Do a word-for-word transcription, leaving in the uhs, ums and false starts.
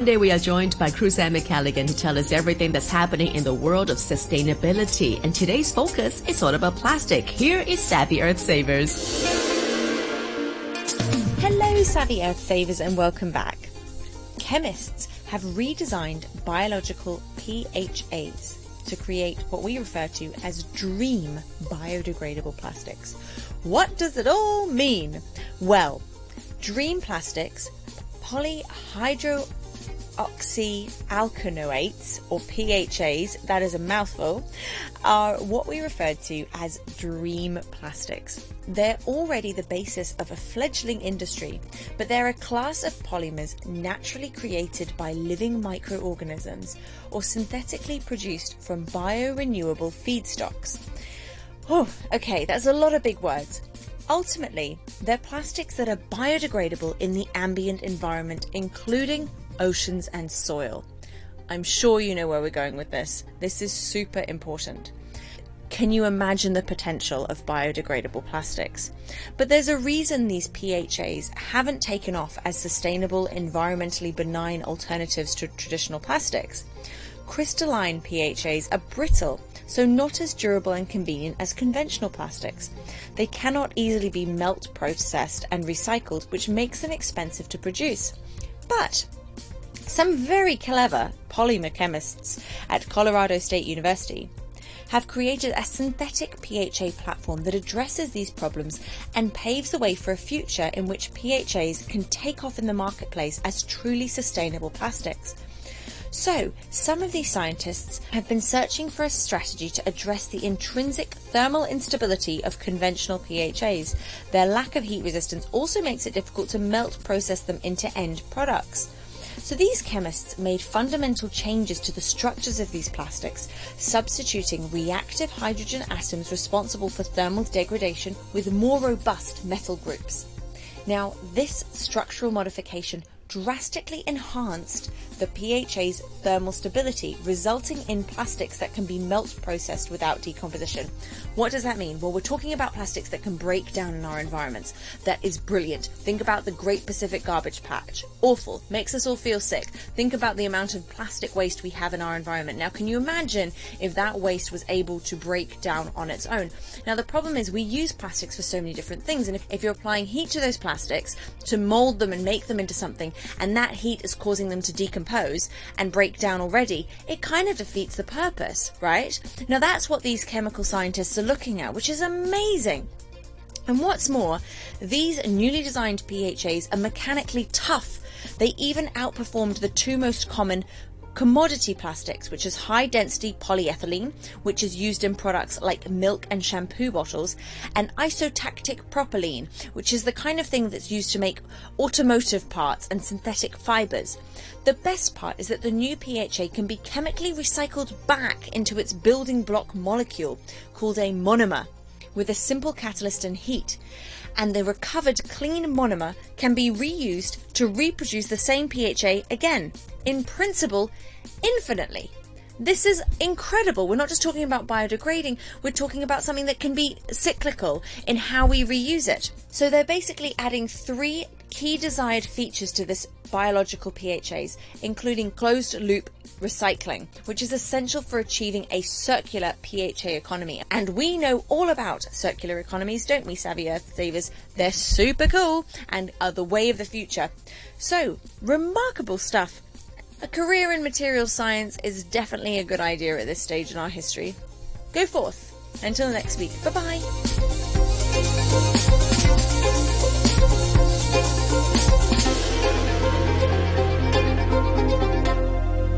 Today we are joined by Cruz Anne McAlligan to tell us everything that's happening in the world of sustainability. And today's focus is all about plastic. Here is Savvy Earth Savers. Hello, Savvy Earth Savers, and welcome back. Chemists have redesigned biological P H A s to create what we refer to as dream biodegradable plastics. What does it all mean? Well, dream plastics, polyhydroxyalkanoates Oxyalkanoates or P H A s, that is a mouthful, are what we refer to as dream plastics. They're already the basis of a fledgling industry, but they're a class of polymers naturally created by living microorganisms or synthetically produced from biorenewable feedstocks. Oh, okay, that's a lot of big words. Ultimately, they're plastics that are biodegradable in the ambient environment, including oceans and soil. I'm sure you know where we're going with this. This is super important. Can you imagine the potential of biodegradable plastics? But there's a reason these P H A s haven't taken off as sustainable, environmentally benign alternatives to traditional plastics. Crystalline P H A s are brittle, so not as durable and convenient as conventional plastics. They cannot easily be melt processed and recycled, which makes them expensive to produce. But some very clever polymer chemists at Colorado State University have created a synthetic P H A platform that addresses these problems and paves the way for a future in which P H A s can take off in the marketplace as truly sustainable plastics. So, some of these scientists have been searching for a strategy to address the intrinsic thermal instability of conventional P H A s. Their lack of heat resistance also makes it difficult to melt process them into end products. So these chemists made fundamental changes to the structures of these plastics, substituting reactive hydrogen atoms responsible for thermal degradation with more robust metal groups. Now, this structural modification drastically enhanced the P H A s thermal stability, resulting in plastics that can be melt processed without decomposition. What does that mean? Well, we're talking about plastics that can break down in our environments. That is brilliant. Think about the Great Pacific Garbage Patch. Awful. Makes us all feel sick. Think about the amount of plastic waste we have in our environment. Now, can you imagine if that waste was able to break down on its own? Now, the problem is we use plastics for so many different things, and if, if you're applying heat to those plastics to mold them and make them into something, and that heat is causing them to decompose and break down already, it kind of defeats the purpose, right? Now that's what these chemical scientists are looking at, which is amazing. And what's more, these newly designed P H A s are mechanically tough. They even outperformed the two most common commodity plastics, which is high density polyethylene, which is used in products like milk and shampoo bottles, and isotactic propylene, which is the kind of thing that's used to make automotive parts and synthetic fibers. The best part is that the new P H A can be chemically recycled back into its building block molecule, called a monomer, with a simple catalyst and heat, and the recovered clean monomer can be reused to reproduce the same P H A again, in principle, infinitely. This is incredible. We're not just talking about biodegrading, we're talking about something that can be cyclical in how we reuse it. So they're basically adding three key desired features to this biological P H A s, including closed-loop recycling, which is essential for achieving a circular P H A economy. And we know all about circular economies, don't we, Savvy Earth Savers? They're super cool and are the way of the future. So, remarkable stuff. A career in materials science is definitely a good idea at this stage in our history. Go forth. Until next week. Bye-bye.